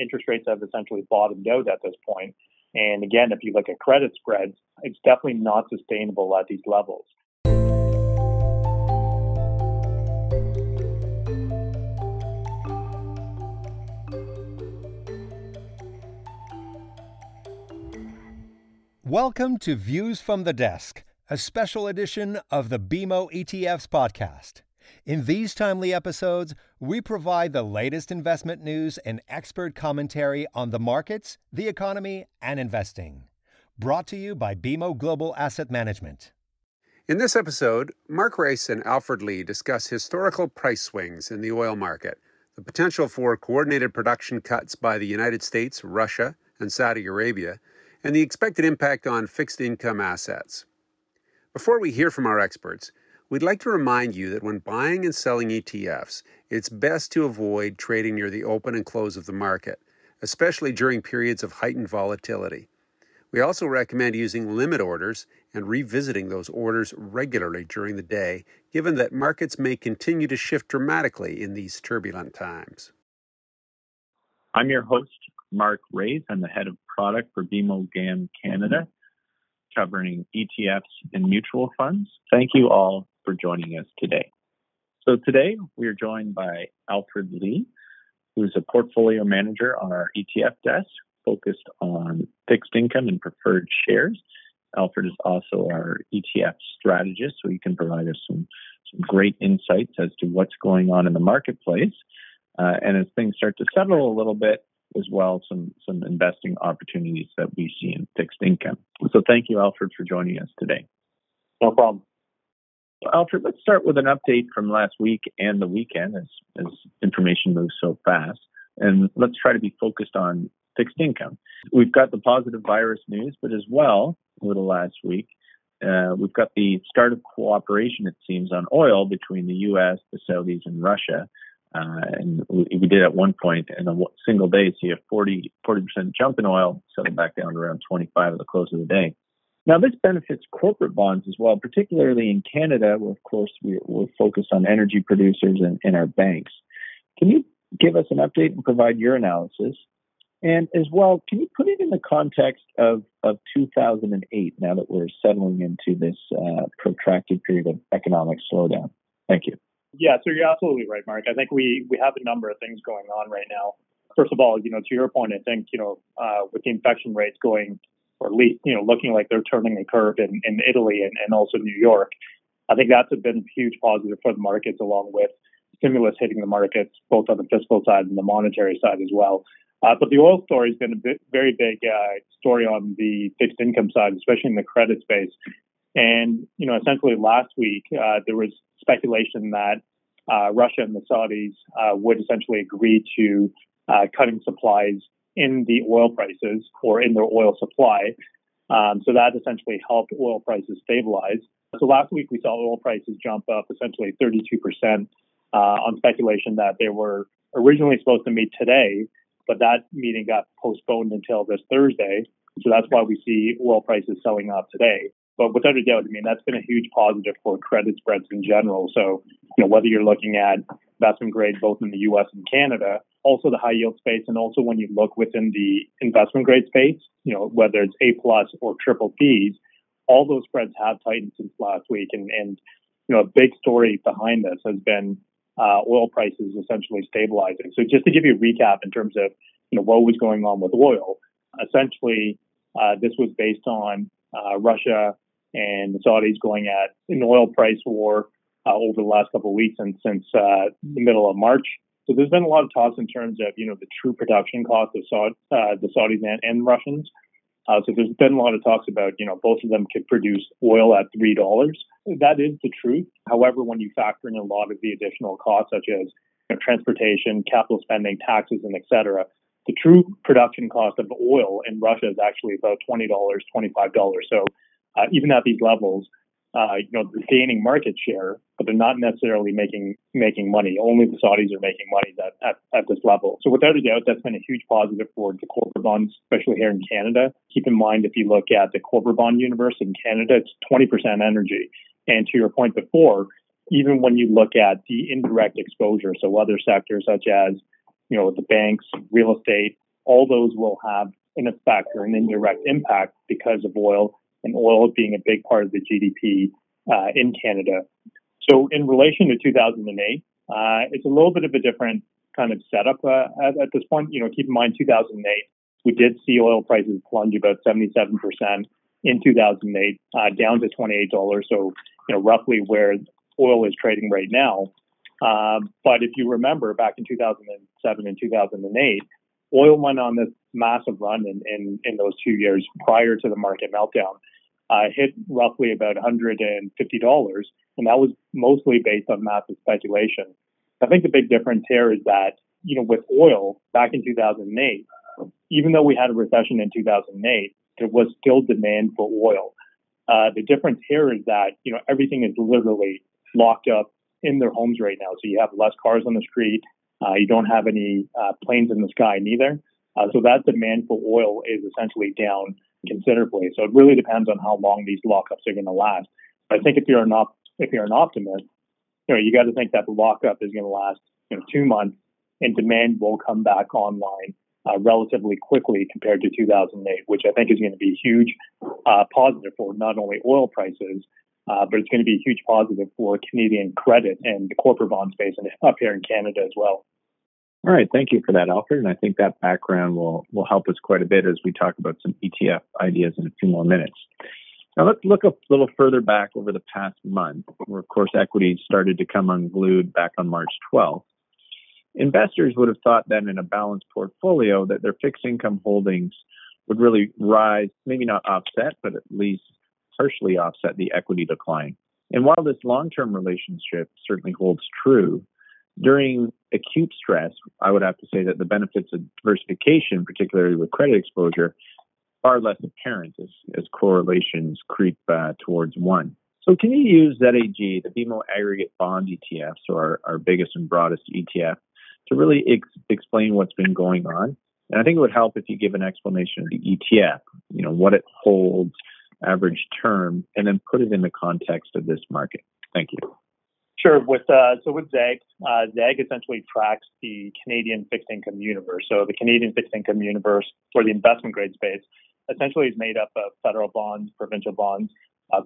interest rates have essentially bottomed out at this point. And again, if you look at credit spreads, it's definitely not sustainable at these levels. Welcome to Views from the Desk, a special edition of the BMO ETFs podcast. In these timely episodes, we provide the latest investment news and expert commentary on the markets, the economy, and investing. Brought to you by BMO Global Asset Management. In this episode, Mark Raice and Alfred Lee discuss historical price swings in the oil market, the potential for coordinated production cuts by the United States, Russia, and Saudi Arabia, and the expected impact on fixed income assets. Before we hear from our experts, we'd like to remind you that when buying and selling ETFs, it's best to avoid trading near the open and close of the market, especially during periods of heightened volatility. We also recommend using limit orders and revisiting those orders regularly during the day, given that markets may continue to shift dramatically in these turbulent times. I'm your host, Mark Raice. I'm the head of product for BMO GAM Canada, covering ETFs and mutual funds. Thank you all for joining us today. So today we are joined by Alfred Lee, who's a portfolio manager on our ETF desk focused on fixed income and preferred shares. Alfred is also our ETF strategist, so he can provide us some great insights as to what's going on in the marketplace. And as things start to settle a little bit, as well, some investing opportunities that we see in fixed income. So thank you, Alfred, for joining us today. No problem. So Alfred, let's start with an update from last week and the weekend as information moves so fast. And let's try to be focused on fixed income. We've got the positive virus news, but as well, over the last week, we've got the start of cooperation, it seems, on oil between the U.S., the Saudis, and Russia. And we did at one point in a single day see a 40% jump in oil, settle back down to around 25 at the close of the day. Now, this benefits corporate bonds as well, particularly in Canada, where, of course, we're focused on energy producers and our banks. Can you give us an update and provide your analysis? And as well, can you put it in the context of 2008, now that we're settling into this protracted period of economic slowdown? Thank you. Yeah, so you're absolutely right, Mark. I think we have a number of things going on right now. First of all, to your point, I think, with the infection rates going, or at least, looking like they're turning the curve in Italy and also New York, I think that's been a huge positive for the markets, along with stimulus hitting the markets, both on the fiscal side and the monetary side as well. But the oil story has been very big story on the fixed income side, especially in the credit space. And, essentially last week, there was speculation that Russia and the Saudis would essentially agree to cutting supplies in the oil prices or in their oil supply. So that essentially helped oil prices stabilize. So last week, we saw oil prices jump up essentially 32% on speculation that they were originally supposed to meet today, but that meeting got postponed until this Thursday. So that's why we see oil prices selling off today. But without a doubt, that's been a huge positive for credit spreads in general. So, whether you're looking at investment grade, both in the U.S. and Canada, also the high yield space, and also when you look within the investment grade space, whether it's A+ or triple Bs, all those spreads have tightened since last week. And a big story behind this has been oil prices essentially stabilizing. So just to give you a recap in terms of, what was going on with oil, essentially this was based on Russia and the Saudis going at an oil price war over the last couple of weeks and since the middle of March. So there's been a lot of talks in terms of, the true production cost of the Saudis and Russians. So there's been a lot of talks about, both of them could produce oil at $3. That is the truth. However, when you factor in a lot of the additional costs, such as transportation, capital spending, taxes, and et cetera, the true production cost of oil in Russia is actually about $20, $25. So even at these levels, they're gaining market share, but they're not necessarily making money. Only the Saudis are making money at this level. So without a doubt, that's been a huge positive for the corporate bonds, especially here in Canada. Keep in mind, if you look at the corporate bond universe in Canada, it's 20% energy. And to your point before, even when you look at the indirect exposure, so other sectors such as the banks, real estate, all those will have an effect or an indirect impact because of oil, and oil being a big part of the GDP in Canada. So in relation to 2008, it's a little bit of a different kind of setup at this point. You know, keep in mind, 2008, we did see oil prices plunge about 77% in 2008, down to $28. So, you know, roughly where oil is trading right now. But if you remember back in 2007 and 2008, oil went on this massive run in those 2 years prior to the market meltdown, hit roughly about $150. And that was mostly based on massive speculation. I think the big difference here is that, you know, with oil back in 2008, even though we had a recession in 2008, there was still demand for oil. The difference here is that, you know, everything is literally locked up in their homes right now. So you have less cars on the street. You don't have any planes in the sky neither. So that demand for oil is essentially down considerably. So it really depends on how long these lockups are going to last. But I think if you're an optimist, you know, you got to think that the lockup is going to last, you know, 2 months, and demand will come back online relatively quickly compared to 2008, which I think is going to be a huge positive for not only oil prices, but it's going to be a huge positive for Canadian credit and the corporate bond space and up here in Canada as well. All right. Thank you for that, Alfred. And I think that background will help us quite a bit as we talk about some ETF ideas in a few more minutes. Now, let's look a little further back over the past month, where, of course, equities started to come unglued back on March 12th. Investors would have thought then in a balanced portfolio that their fixed income holdings would really rise, maybe not offset, but at least partially offset the equity decline. And while this long-term relationship certainly holds true, during acute stress, I would have to say that the benefits of diversification, particularly with credit exposure, are less apparent as correlations creep towards one. So can you use ZAG, the BMO Aggregate Bond ETF, so our biggest and broadest ETF, to really explain what's been going on? And I think it would help if you give an explanation of the ETF, you know, what it holds, average term, and then put it in the context of this market. Thank you. Sure. With ZAG, ZAG essentially tracks the Canadian fixed income universe. So the Canadian fixed income universe, or the investment grade space, essentially is made up of federal bonds, provincial bonds,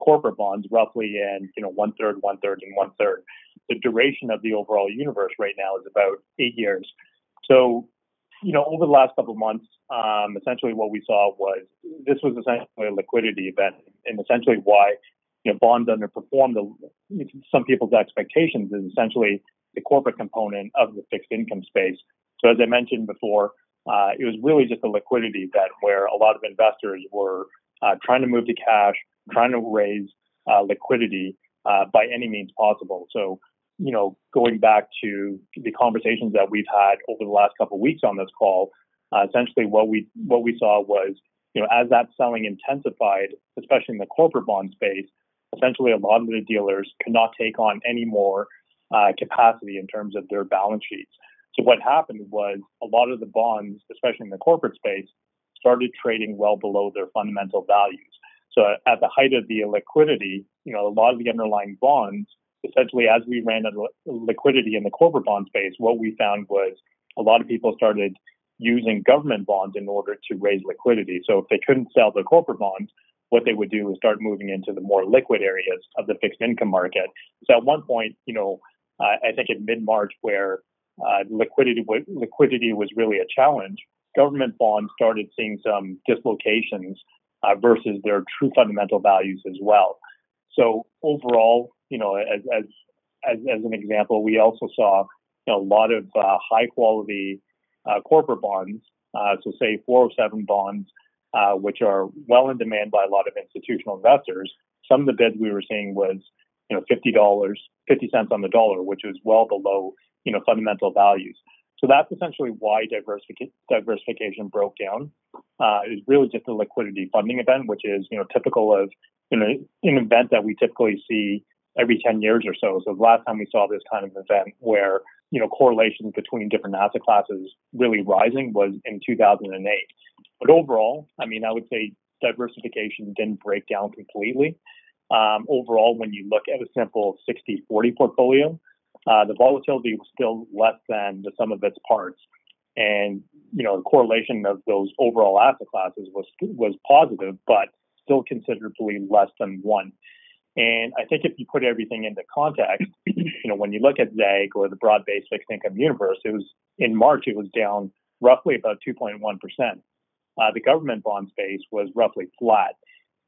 corporate bonds, roughly in, you know, one-third, and one-third. The duration of the overall universe right now is about 8 years. So, you know, over the last couple of months, essentially what we saw was this was essentially a liquidity event, and essentially why, you know, bonds underperformed some people's expectations is essentially the corporate component of the fixed income space. So as I mentioned before, it was really just a liquidity event where a lot of investors were trying to move to cash, trying to raise liquidity by any means possible. So, you know, going back to the conversations that we've had over the last couple of weeks on this call, essentially what we saw was, you know, as that selling intensified, especially in the corporate bond space, essentially a lot of the dealers could not take on any more capacity in terms of their balance sheets. So what happened was a lot of the bonds, especially in the corporate space, started trading well below their fundamental values. So at the height of the illiquidity, you know, a lot of the underlying bonds, essentially as we ran out of liquidity in the corporate bond space, what we found was a lot of people started using government bonds in order to raise liquidity. So if they couldn't sell the corporate bonds, what they would do is start moving into the more liquid areas of the fixed income market. So at one point, you know, I think in mid-March where liquidity was really a challenge, government bonds started seeing some dislocations versus their true fundamental values as well. So overall, you know, as an example, we also saw, you know, a lot of high quality corporate bonds, so say 407 bonds, which are well in demand by a lot of institutional investors. Some of the bids we were seeing was, you know, $50 on the dollar, which was well below, you know, fundamental values. So that's essentially why diversification broke down. It was really just a liquidity funding event, which is, you know, typical of, you know, an event that we typically see every 10 years or so. So the last time we saw this kind of event where, you know, correlations between different asset classes really rising was in 2008. But overall, I mean, I would say diversification didn't break down completely. Overall, when you look at a simple 60-40 portfolio, the volatility was still less than the sum of its parts. And, you know, the correlation of those overall asset classes was positive, but still considerably less than one. And I think if you put everything into context, you know, when you look at ZAG or the broad-based fixed income universe, it was in March, it was down roughly about 2.1%. The government bond space was roughly flat.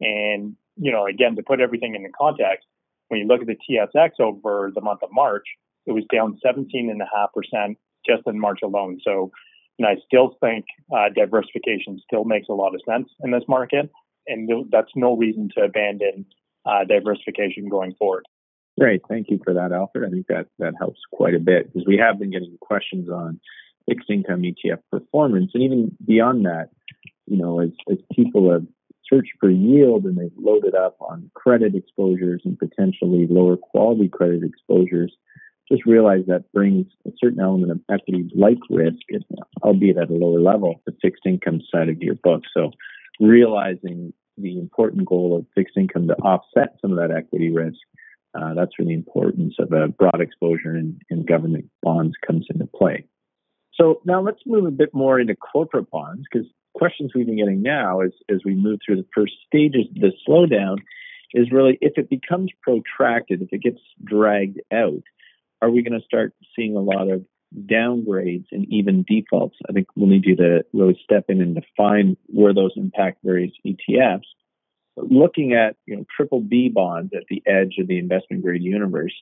And, you know, again, to put everything into context, when you look at the TSX over the month of March, it was down 17.5% just in March alone. So, and I still think diversification still makes a lot of sense in this market. And that's no reason to abandon diversification going forward. Great. Thank you for that, Alfred. I think that helps quite a bit because we have been getting questions on fixed income ETF performance. And even beyond that, you know, as people have searched for yield and they've loaded up on credit exposures and potentially lower quality credit exposures, just realize that brings a certain element of equity-like risk, albeit at a lower level, the fixed income side of your book. So realizing the important goal of fixed income to offset some of that equity risk, that's where the importance of a broad exposure in government bonds comes into play. So now let's move a bit more into corporate bonds, because questions we've been getting now as we move through the first stages of the slowdown is really, if it becomes protracted, if it gets dragged out, are we going to start seeing a lot of downgrades and even defaults? I think we'll need you to really step in and define where those impact various ETFs. But looking at, you know, BBB bonds at the edge of the investment grade universe,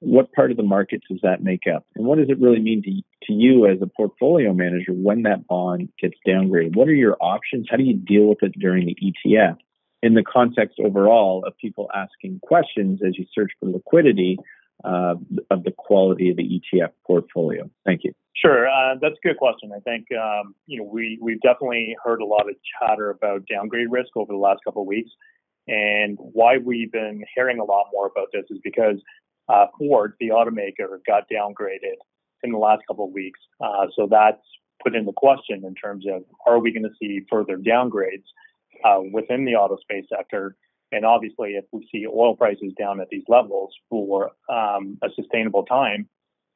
what part of the market does that make up? And what does it really mean to you as a portfolio manager when that bond gets downgraded? What are your options? How do you deal with it during the ETF? In the context overall of people asking questions as you search for liquidity, of the quality of the ETF portfolio? Thank you. Sure. That's a good question. I think, you know, we've definitely heard a lot of chatter about downgrade risk over the last couple of weeks. And why we've been hearing a lot more about this is because Ford, the automaker, got downgraded in the last couple of weeks. So that's put into question in terms of, are we going to see further downgrades within the auto space sector? And obviously, if we see oil prices down at these levels for a sustainable time,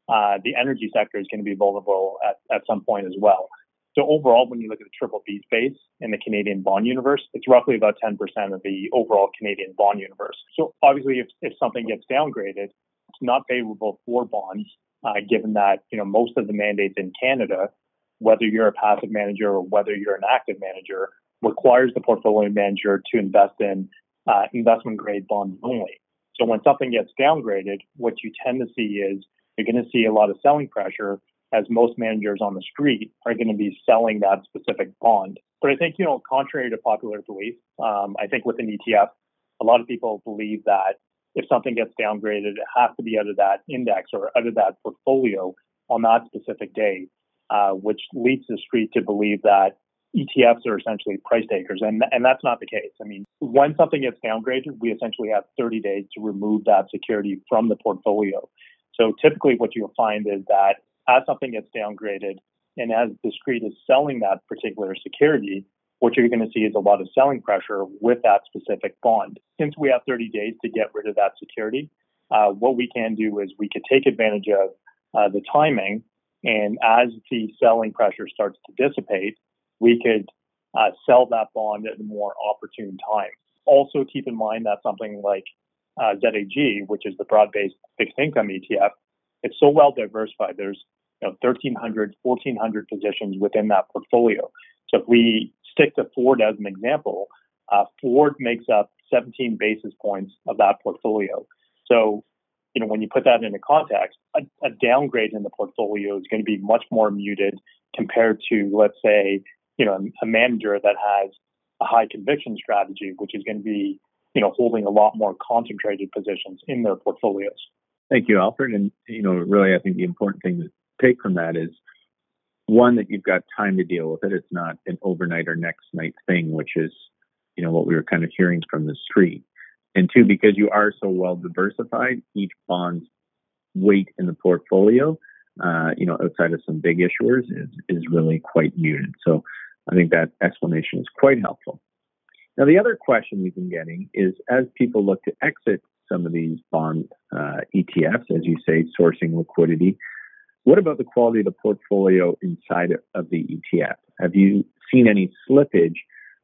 the energy sector is going to be vulnerable at some point as well. So overall, when you look at the BBB space in the Canadian bond universe, it's roughly about 10% of the overall Canadian bond universe. So obviously, if something gets downgraded, it's not favorable for bonds, given that, you know, most of the mandates in Canada, whether you're a passive manager or whether you're an active manager, requires the portfolio manager to invest in investment-grade bonds only. So when something gets downgraded, what you tend to see is you're going to see a lot of selling pressure, as most managers on the street are going to be selling that specific bond. But I think, you know, contrary to popular belief, I think with an ETF, a lot of people believe that if something gets downgraded, it has to be out of that index or out of that portfolio on that specific day, which leads the street to believe that ETFs are essentially price takers, and that's not the case. I mean, when something gets downgraded, we essentially have 30 days to remove that security from the portfolio. So typically what you'll find is that as something gets downgraded and as the street is selling that particular security, what you're going to see is a lot of selling pressure with that specific bond. Since we have 30 days to get rid of that security, what we can do is we could take advantage of the timing, and as the selling pressure starts to dissipate, we could sell that bond at a more opportune time. Also, keep in mind that something like ZAG, which is the broad-based fixed income ETF, it's so well diversified. There's, you know, 1,300, 1,400 positions within that portfolio. So if we stick to Ford as an example, Ford makes up 17 basis points of that portfolio. So, you know, when you put that into context, a downgrade in the portfolio is going to be much more muted compared to, let's say, you know, a manager that has a high conviction strategy, which is going to be, you know, holding a lot more concentrated positions in their portfolios. Thank you, Alfred. And, you know, really, I think the important thing to take from that is, one, that you've got time to deal with it. It's not an overnight or next night thing, which is, you know, what we were kind of hearing from the street. And two, because you are so well diversified, each bond's weight in the portfolio, you know, outside of some big issuers, is really quite muted. So I think that explanation is quite helpful. Now, the other question we've been getting is, as people look to exit some of these bond ETFs, as you say, sourcing liquidity, What about the quality of the portfolio inside of the ETF? Have you seen any slippage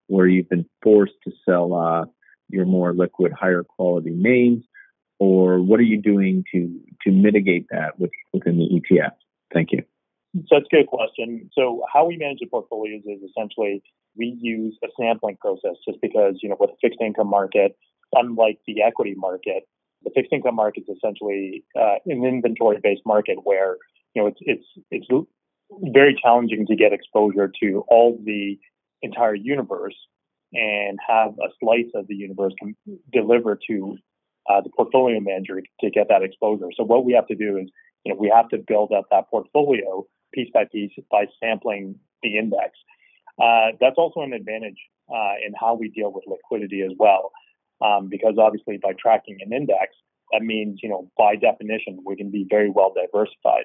where you've been forced to sell your more liquid, higher quality names? Or what are you doing to mitigate that within the ETF? Thank you. So that's a good question. So how we manage the portfolios is essentially we use a sampling process just because, you know, with the fixed income market, unlike the equity market, the fixed income market is essentially an inventory-based market where, you know, it's very challenging to get exposure to all the entire universe and have a slice of the universe delivered to the portfolio manager to get that exposure. So what we have to do is, you know, we have to build up that portfolio piece by piece by sampling the index. That's also an advantage in how we deal with liquidity as well, because obviously by tracking an index, that means, you know, by definition, we can be very well diversified.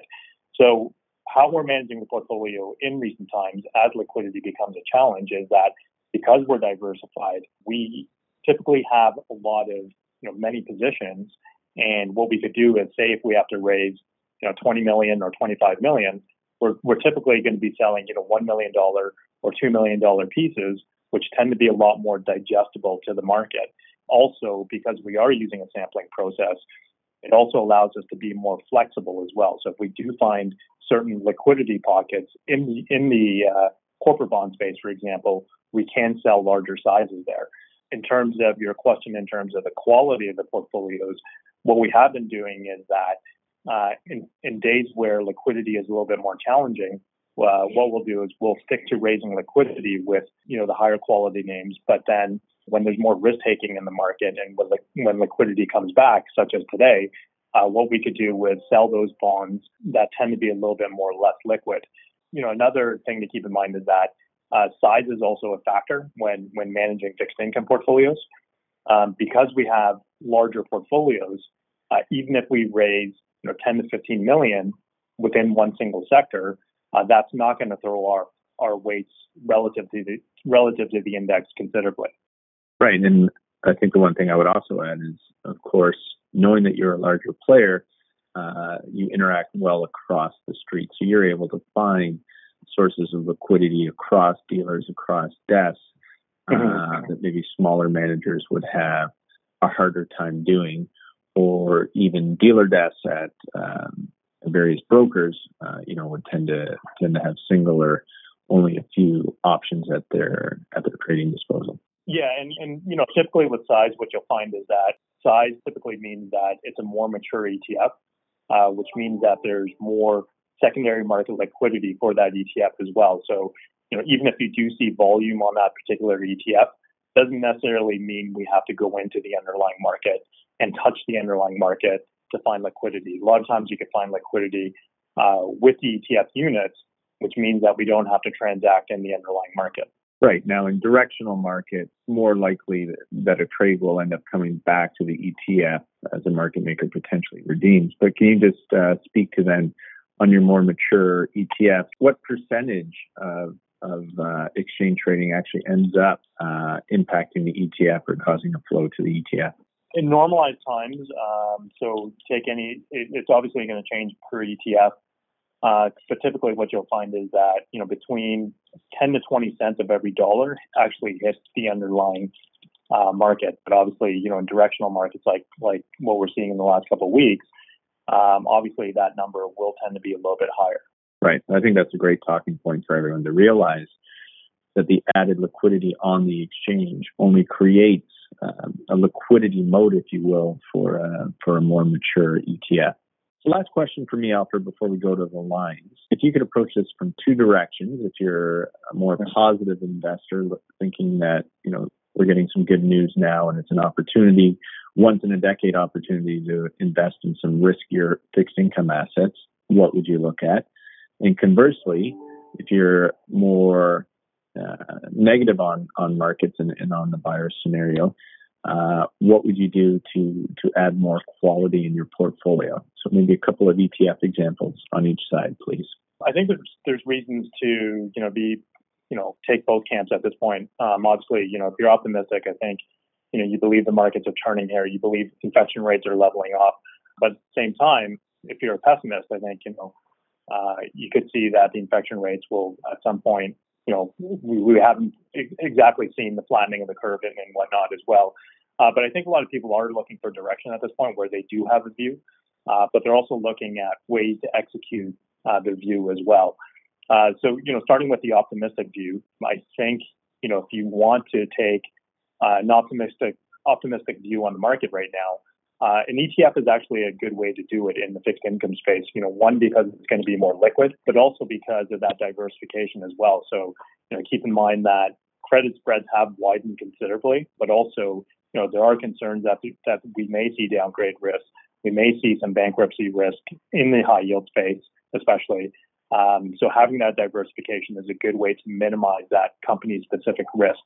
So how we're managing the portfolio in recent times as liquidity becomes a challenge is that because we're diversified, we typically have a lot of, you know, many positions. And what we could do is say if we have to raise, you know, 20 million or 25 million, we're typically going to be selling, you know, $1 million or $2 million pieces, which tend to be a lot more digestible to the market. Also, because we are using a sampling process, it also allows us to be more flexible as well. So if we do find certain liquidity pockets in the corporate bond space, for example, we can sell larger sizes there. In terms of your question, in terms of the quality of the portfolios, what we have been doing is that in days where liquidity is a little bit more challenging, what we'll do is we'll stick to raising liquidity with, you know, the higher quality names. But then when there's more risk taking in the market and when liquidity comes back, such as today, what we could do is sell those bonds that tend to be a little bit more less liquid. You know, another thing to keep in mind is that size is also a factor when managing fixed income portfolios. Because we have larger portfolios, even if we raise, you know, 10 to 15 million within one single sector, that's not going to throw our weights relative to the index considerably. Right. And I think the one thing I would also add is, of course, knowing that you're a larger player, you interact well across the street. So you're able to find sources of liquidity across dealers, across desks, that maybe smaller managers would have a harder time doing, or even dealer desks at various brokers, you know, would tend to have singular, only a few options at their trading disposal. Yeah, and you know, typically with size, what you'll find is that size typically means that it's a more mature ETF, which means that there's more secondary market liquidity for that ETF as well. So, you know, even if you do see volume on that particular ETF, doesn't necessarily mean we have to go into the underlying market and touch the underlying market to find liquidity. A lot of times you can find liquidity with the ETF units, which means that we don't have to transact in the underlying market. Right. Now, in directional markets, more likely that a trade will end up coming back to the ETF as a market maker potentially redeems. But can you just speak to then on your more mature ETFs, what percentage of exchange trading actually ends up impacting the ETF or causing a flow to the ETF? In normalized times, it's obviously going to change per ETF. But typically what you'll find is that, you know, between 10 to 20 cents of every dollar actually hits the underlying market. But obviously, you know, in directional markets like what we're seeing in the last couple of weeks, obviously that number will tend to be a little bit higher. Right. I think that's a great talking point for everyone to realize that the added liquidity on the exchange only creates a liquidity mode, if you will, for a more mature ETF. So last question for me, Alfred, before we go to the lines. If you could approach this from two directions, if you're a more positive investor thinking that, you know, we're getting some good news now and it's an opportunity, once in a decade opportunity to invest in some riskier fixed income assets, what would you look at? And conversely, if you're more negative on markets and on the buyer scenario, what would you do to add more quality in your portfolio? So maybe a couple of ETF examples on each side, please. I think there's reasons to, you know, be, you know, take both camps at this point. Obviously, you know, if you're optimistic, I think, you know, you believe the markets are turning here, you believe infection rates are leveling off. But at the same time, if you're a pessimist, I think, you know, you could see that the infection rates will at some point, you know, we haven't exactly seen the flattening of the curve and whatnot as well. But I think a lot of people are looking for direction at this point where they do have a view, but they're also looking at ways to execute their view as well. So, you know, starting with the optimistic view, I think, you know, if you want to take an optimistic view on the market right now, an ETF is actually a good way to do it in the fixed income space. You know, one, because it's going to be more liquid, but also because of that diversification as well. So, you know, keep in mind that credit spreads have widened considerably, but also, you know, there are concerns that we may see downgrade risk. We may see some bankruptcy risk in the high yield space, especially. So having that diversification is a good way to minimize that company-specific risk.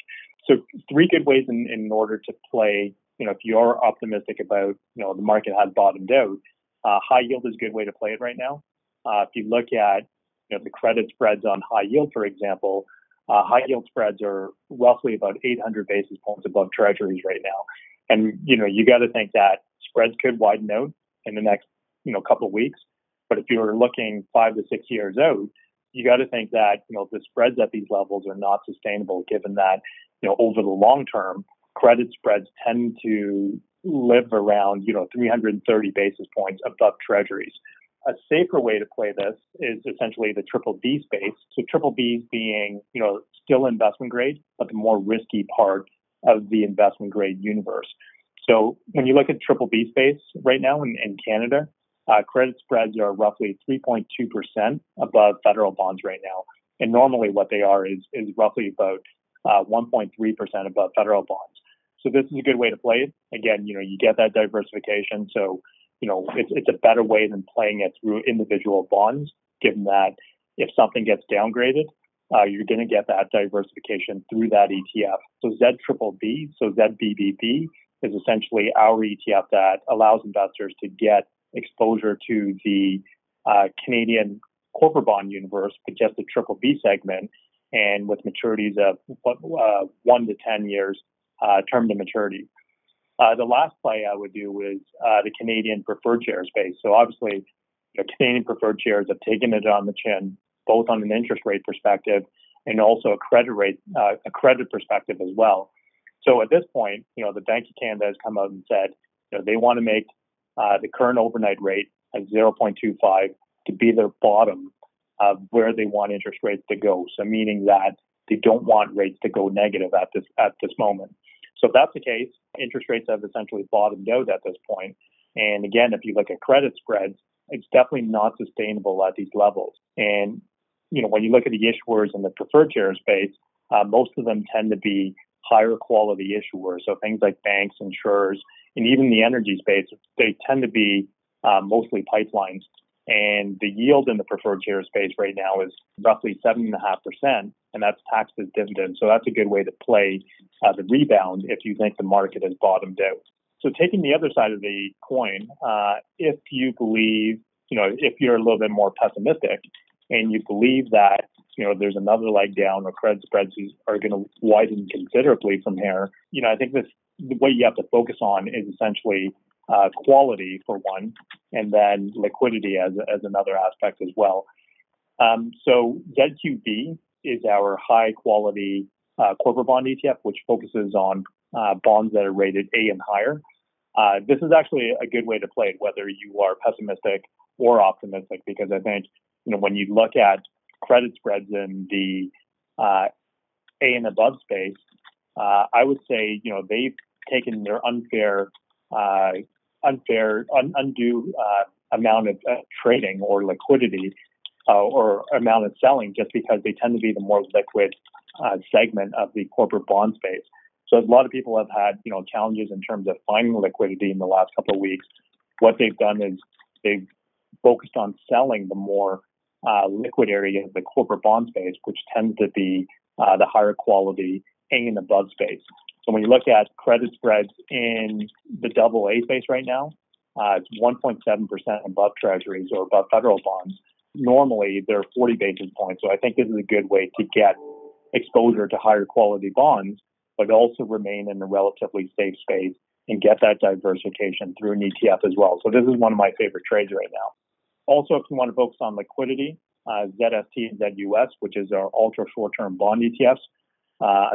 So three good ways in order to play, you know, if you're optimistic about, you know, the market has bottomed out, high yield is a good way to play it right now. If you look at, you know, the credit spreads on high yield, for example, high yield spreads are roughly about 800 basis points above treasuries right now. And, you know, you got to think that spreads could widen out in the next, you know, couple of weeks. But if you're looking 5 to 6 years out, you got to think that, you know, the spreads at these levels are not sustainable, given that, you know, over the long term, credit spreads tend to live around, you know, 330 basis points above treasuries. A safer way to play this is essentially the BBB space. So BBBs being, you know, still investment grade, but the more risky part of the investment grade universe. So when you look at BBB space right now in Canada, credit spreads are roughly 3.2% above federal bonds right now. And normally what they are is roughly about 1.3% above federal bonds. So this is a good way to play it. Again, you know, you get that diversification. So, you know, it's a better way than playing it through individual bonds, given that if something gets downgraded, you're going to get that diversification through that ETF. So ZBBB, so ZBBB is essentially our ETF that allows investors to get exposure to the Canadian corporate bond universe, but just the BBB segment, and with maturities of 1 to 10 years term to maturity. The last play I would do is the Canadian preferred share space. So obviously, you know, Canadian preferred shares have taken it on the chin, both on an interest rate perspective and also a credit perspective as well. So at this point, you know, the Bank of Canada has come out and said, you know, they want to make the current overnight rate at 0.25 to be their bottom of where they want interest rates to go. So meaning that they don't want rates to go negative at this moment. So if that's the case, interest rates have essentially bottomed out at this point. And again, if you look at credit spreads, it's definitely not sustainable at these levels. And, you know, when you look at the issuers in the preferred share space, most of them tend to be higher quality issuers. So things like banks, insurers, and even the energy space, they tend to be mostly pipelines. And the yield in the preferred share space right now is roughly 7.5%, and that's taxed as dividends. So that's a good way to play the rebound if you think the market has bottomed out. So taking the other side of the coin, if you believe, you know, if you're a little bit more pessimistic and you believe that, you know, there's another leg down or credit spreads are going to widen considerably from here, you know, I think what you have to focus on is essentially quality for one, and then liquidity as another aspect as well. So ZQB is our high quality corporate bond ETF, which focuses on bonds that are rated A and higher. This is actually a good way to play it, whether you are pessimistic or optimistic, because I think, you know, when you look at credit spreads in the A and above space, I would say, you know, they've taken their undue amount of trading or liquidity or amount of selling, just because they tend to be the more liquid segment of the corporate bond space. So a lot of people have had, you know, challenges in terms of finding liquidity in the last couple of weeks. What they've done is they've focused on selling the more liquid area of the corporate bond space, which tends to be the higher quality A and above space. So when you look at credit spreads in the AA space right now, it's 1.7% above treasuries or above federal bonds. Normally, they're 40 basis points. So I think this is a good way to get exposure to higher quality bonds, but also remain in a relatively safe space and get that diversification through an ETF as well. So this is one of my favorite trades right now. Also, if you want to focus on liquidity, ZST and ZUS, which is our ultra short-term bond ETFs.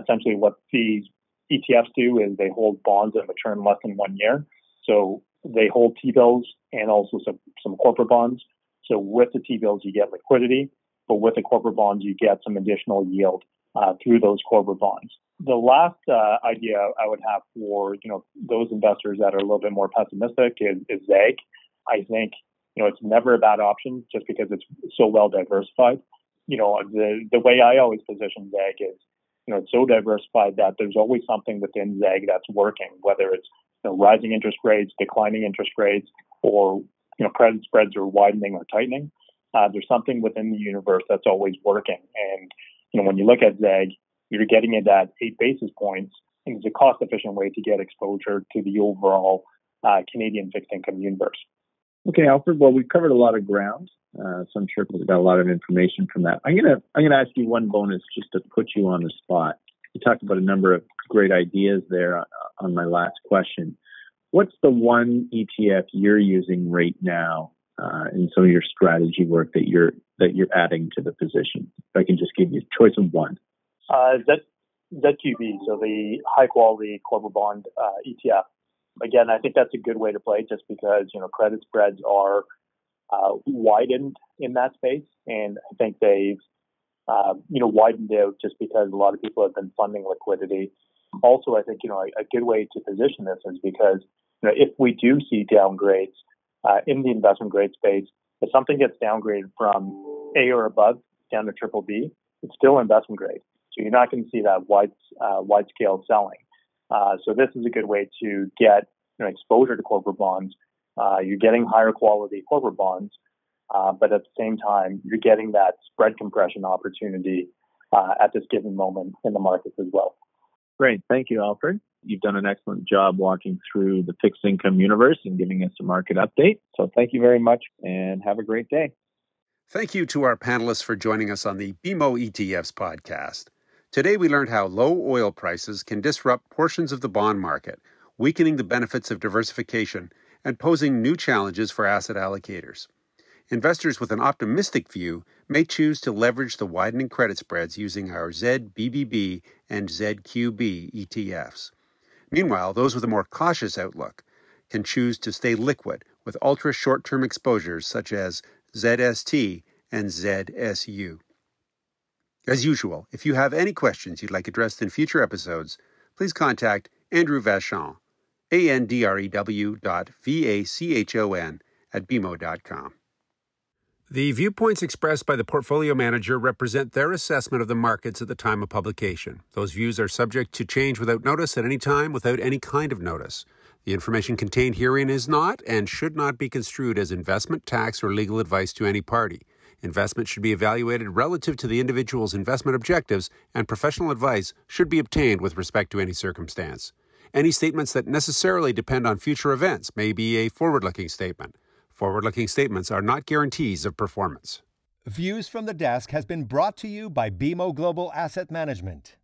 Essentially what these ETFs do is they hold bonds that mature in less than 1 year. So they hold T-bills and also some corporate bonds. So with the T-bills, you get liquidity, but with the corporate bonds, you get some additional yield through those corporate bonds. The last idea I would have for those investors that are a little bit more pessimistic is ZAG. I think it's never a bad option just because it's so well diversified. The way I always position ZAG is it's so diversified that there's always something within ZAG that's working, whether it's rising interest rates, declining interest rates, or credit spreads are widening or tightening. There's something within the universe that's always working. And when you look at ZAG, you're getting it at 8 basis points, and it's a cost-efficient way to get exposure to the overall Canadian fixed income universe. Okay, Alfred. Well, we've covered a lot of ground, so I'm sure people got a lot of information from that. I'm gonna ask you one bonus just to put you on the spot. You talked about a number of great ideas there on my last question. What's the one ETF you're using right now in some of your strategy work that you're adding to the position? If I can just give you a choice of one. ZQB, so the high quality corporate bond ETF. Again, I think that's a good way to play just because, credit spreads are widened in that space. And I think they've, widened out just because a lot of people have been funding liquidity. Also, I think, a good way to position this is because, if we do see downgrades in the investment grade space, if something gets downgraded from A or above down to BBB, it's still investment grade. So you're not going to see that wide scale selling. So this is a good way to get exposure to corporate bonds. You're getting higher quality corporate bonds, but at the same time, you're getting that spread compression opportunity at this given moment in the markets as well. Great. Thank you, Alfred. You've done an excellent job walking through the fixed income universe and giving us a market update. So thank you very much and have a great day. Thank you to our panelists for joining us on the BMO ETFs podcast. Today, we learned how low oil prices can disrupt portions of the bond market, weakening the benefits of diversification and posing new challenges for asset allocators. Investors with an optimistic view may choose to leverage the widening credit spreads using our ZBBB and ZQB ETFs. Meanwhile, those with a more cautious outlook can choose to stay liquid with ultra short-term exposures such as ZST and ZSU. As usual, if you have any questions you'd like addressed in future episodes, please contact Andrew Vachon, andrew.vachon@bmo.com. The viewpoints expressed by the portfolio manager represent their assessment of the markets at the time of publication. Those views are subject to change without notice at any time without any kind of notice. The information contained herein is not and should not be construed as investment, tax, or legal advice to any party. Investment should be evaluated relative to the individual's investment objectives, and professional advice should be obtained with respect to any circumstance. Any statements that necessarily depend on future events may be a forward-looking statement. Forward-looking statements are not guarantees of performance. Views from the Desk has been brought to you by BMO Global Asset Management.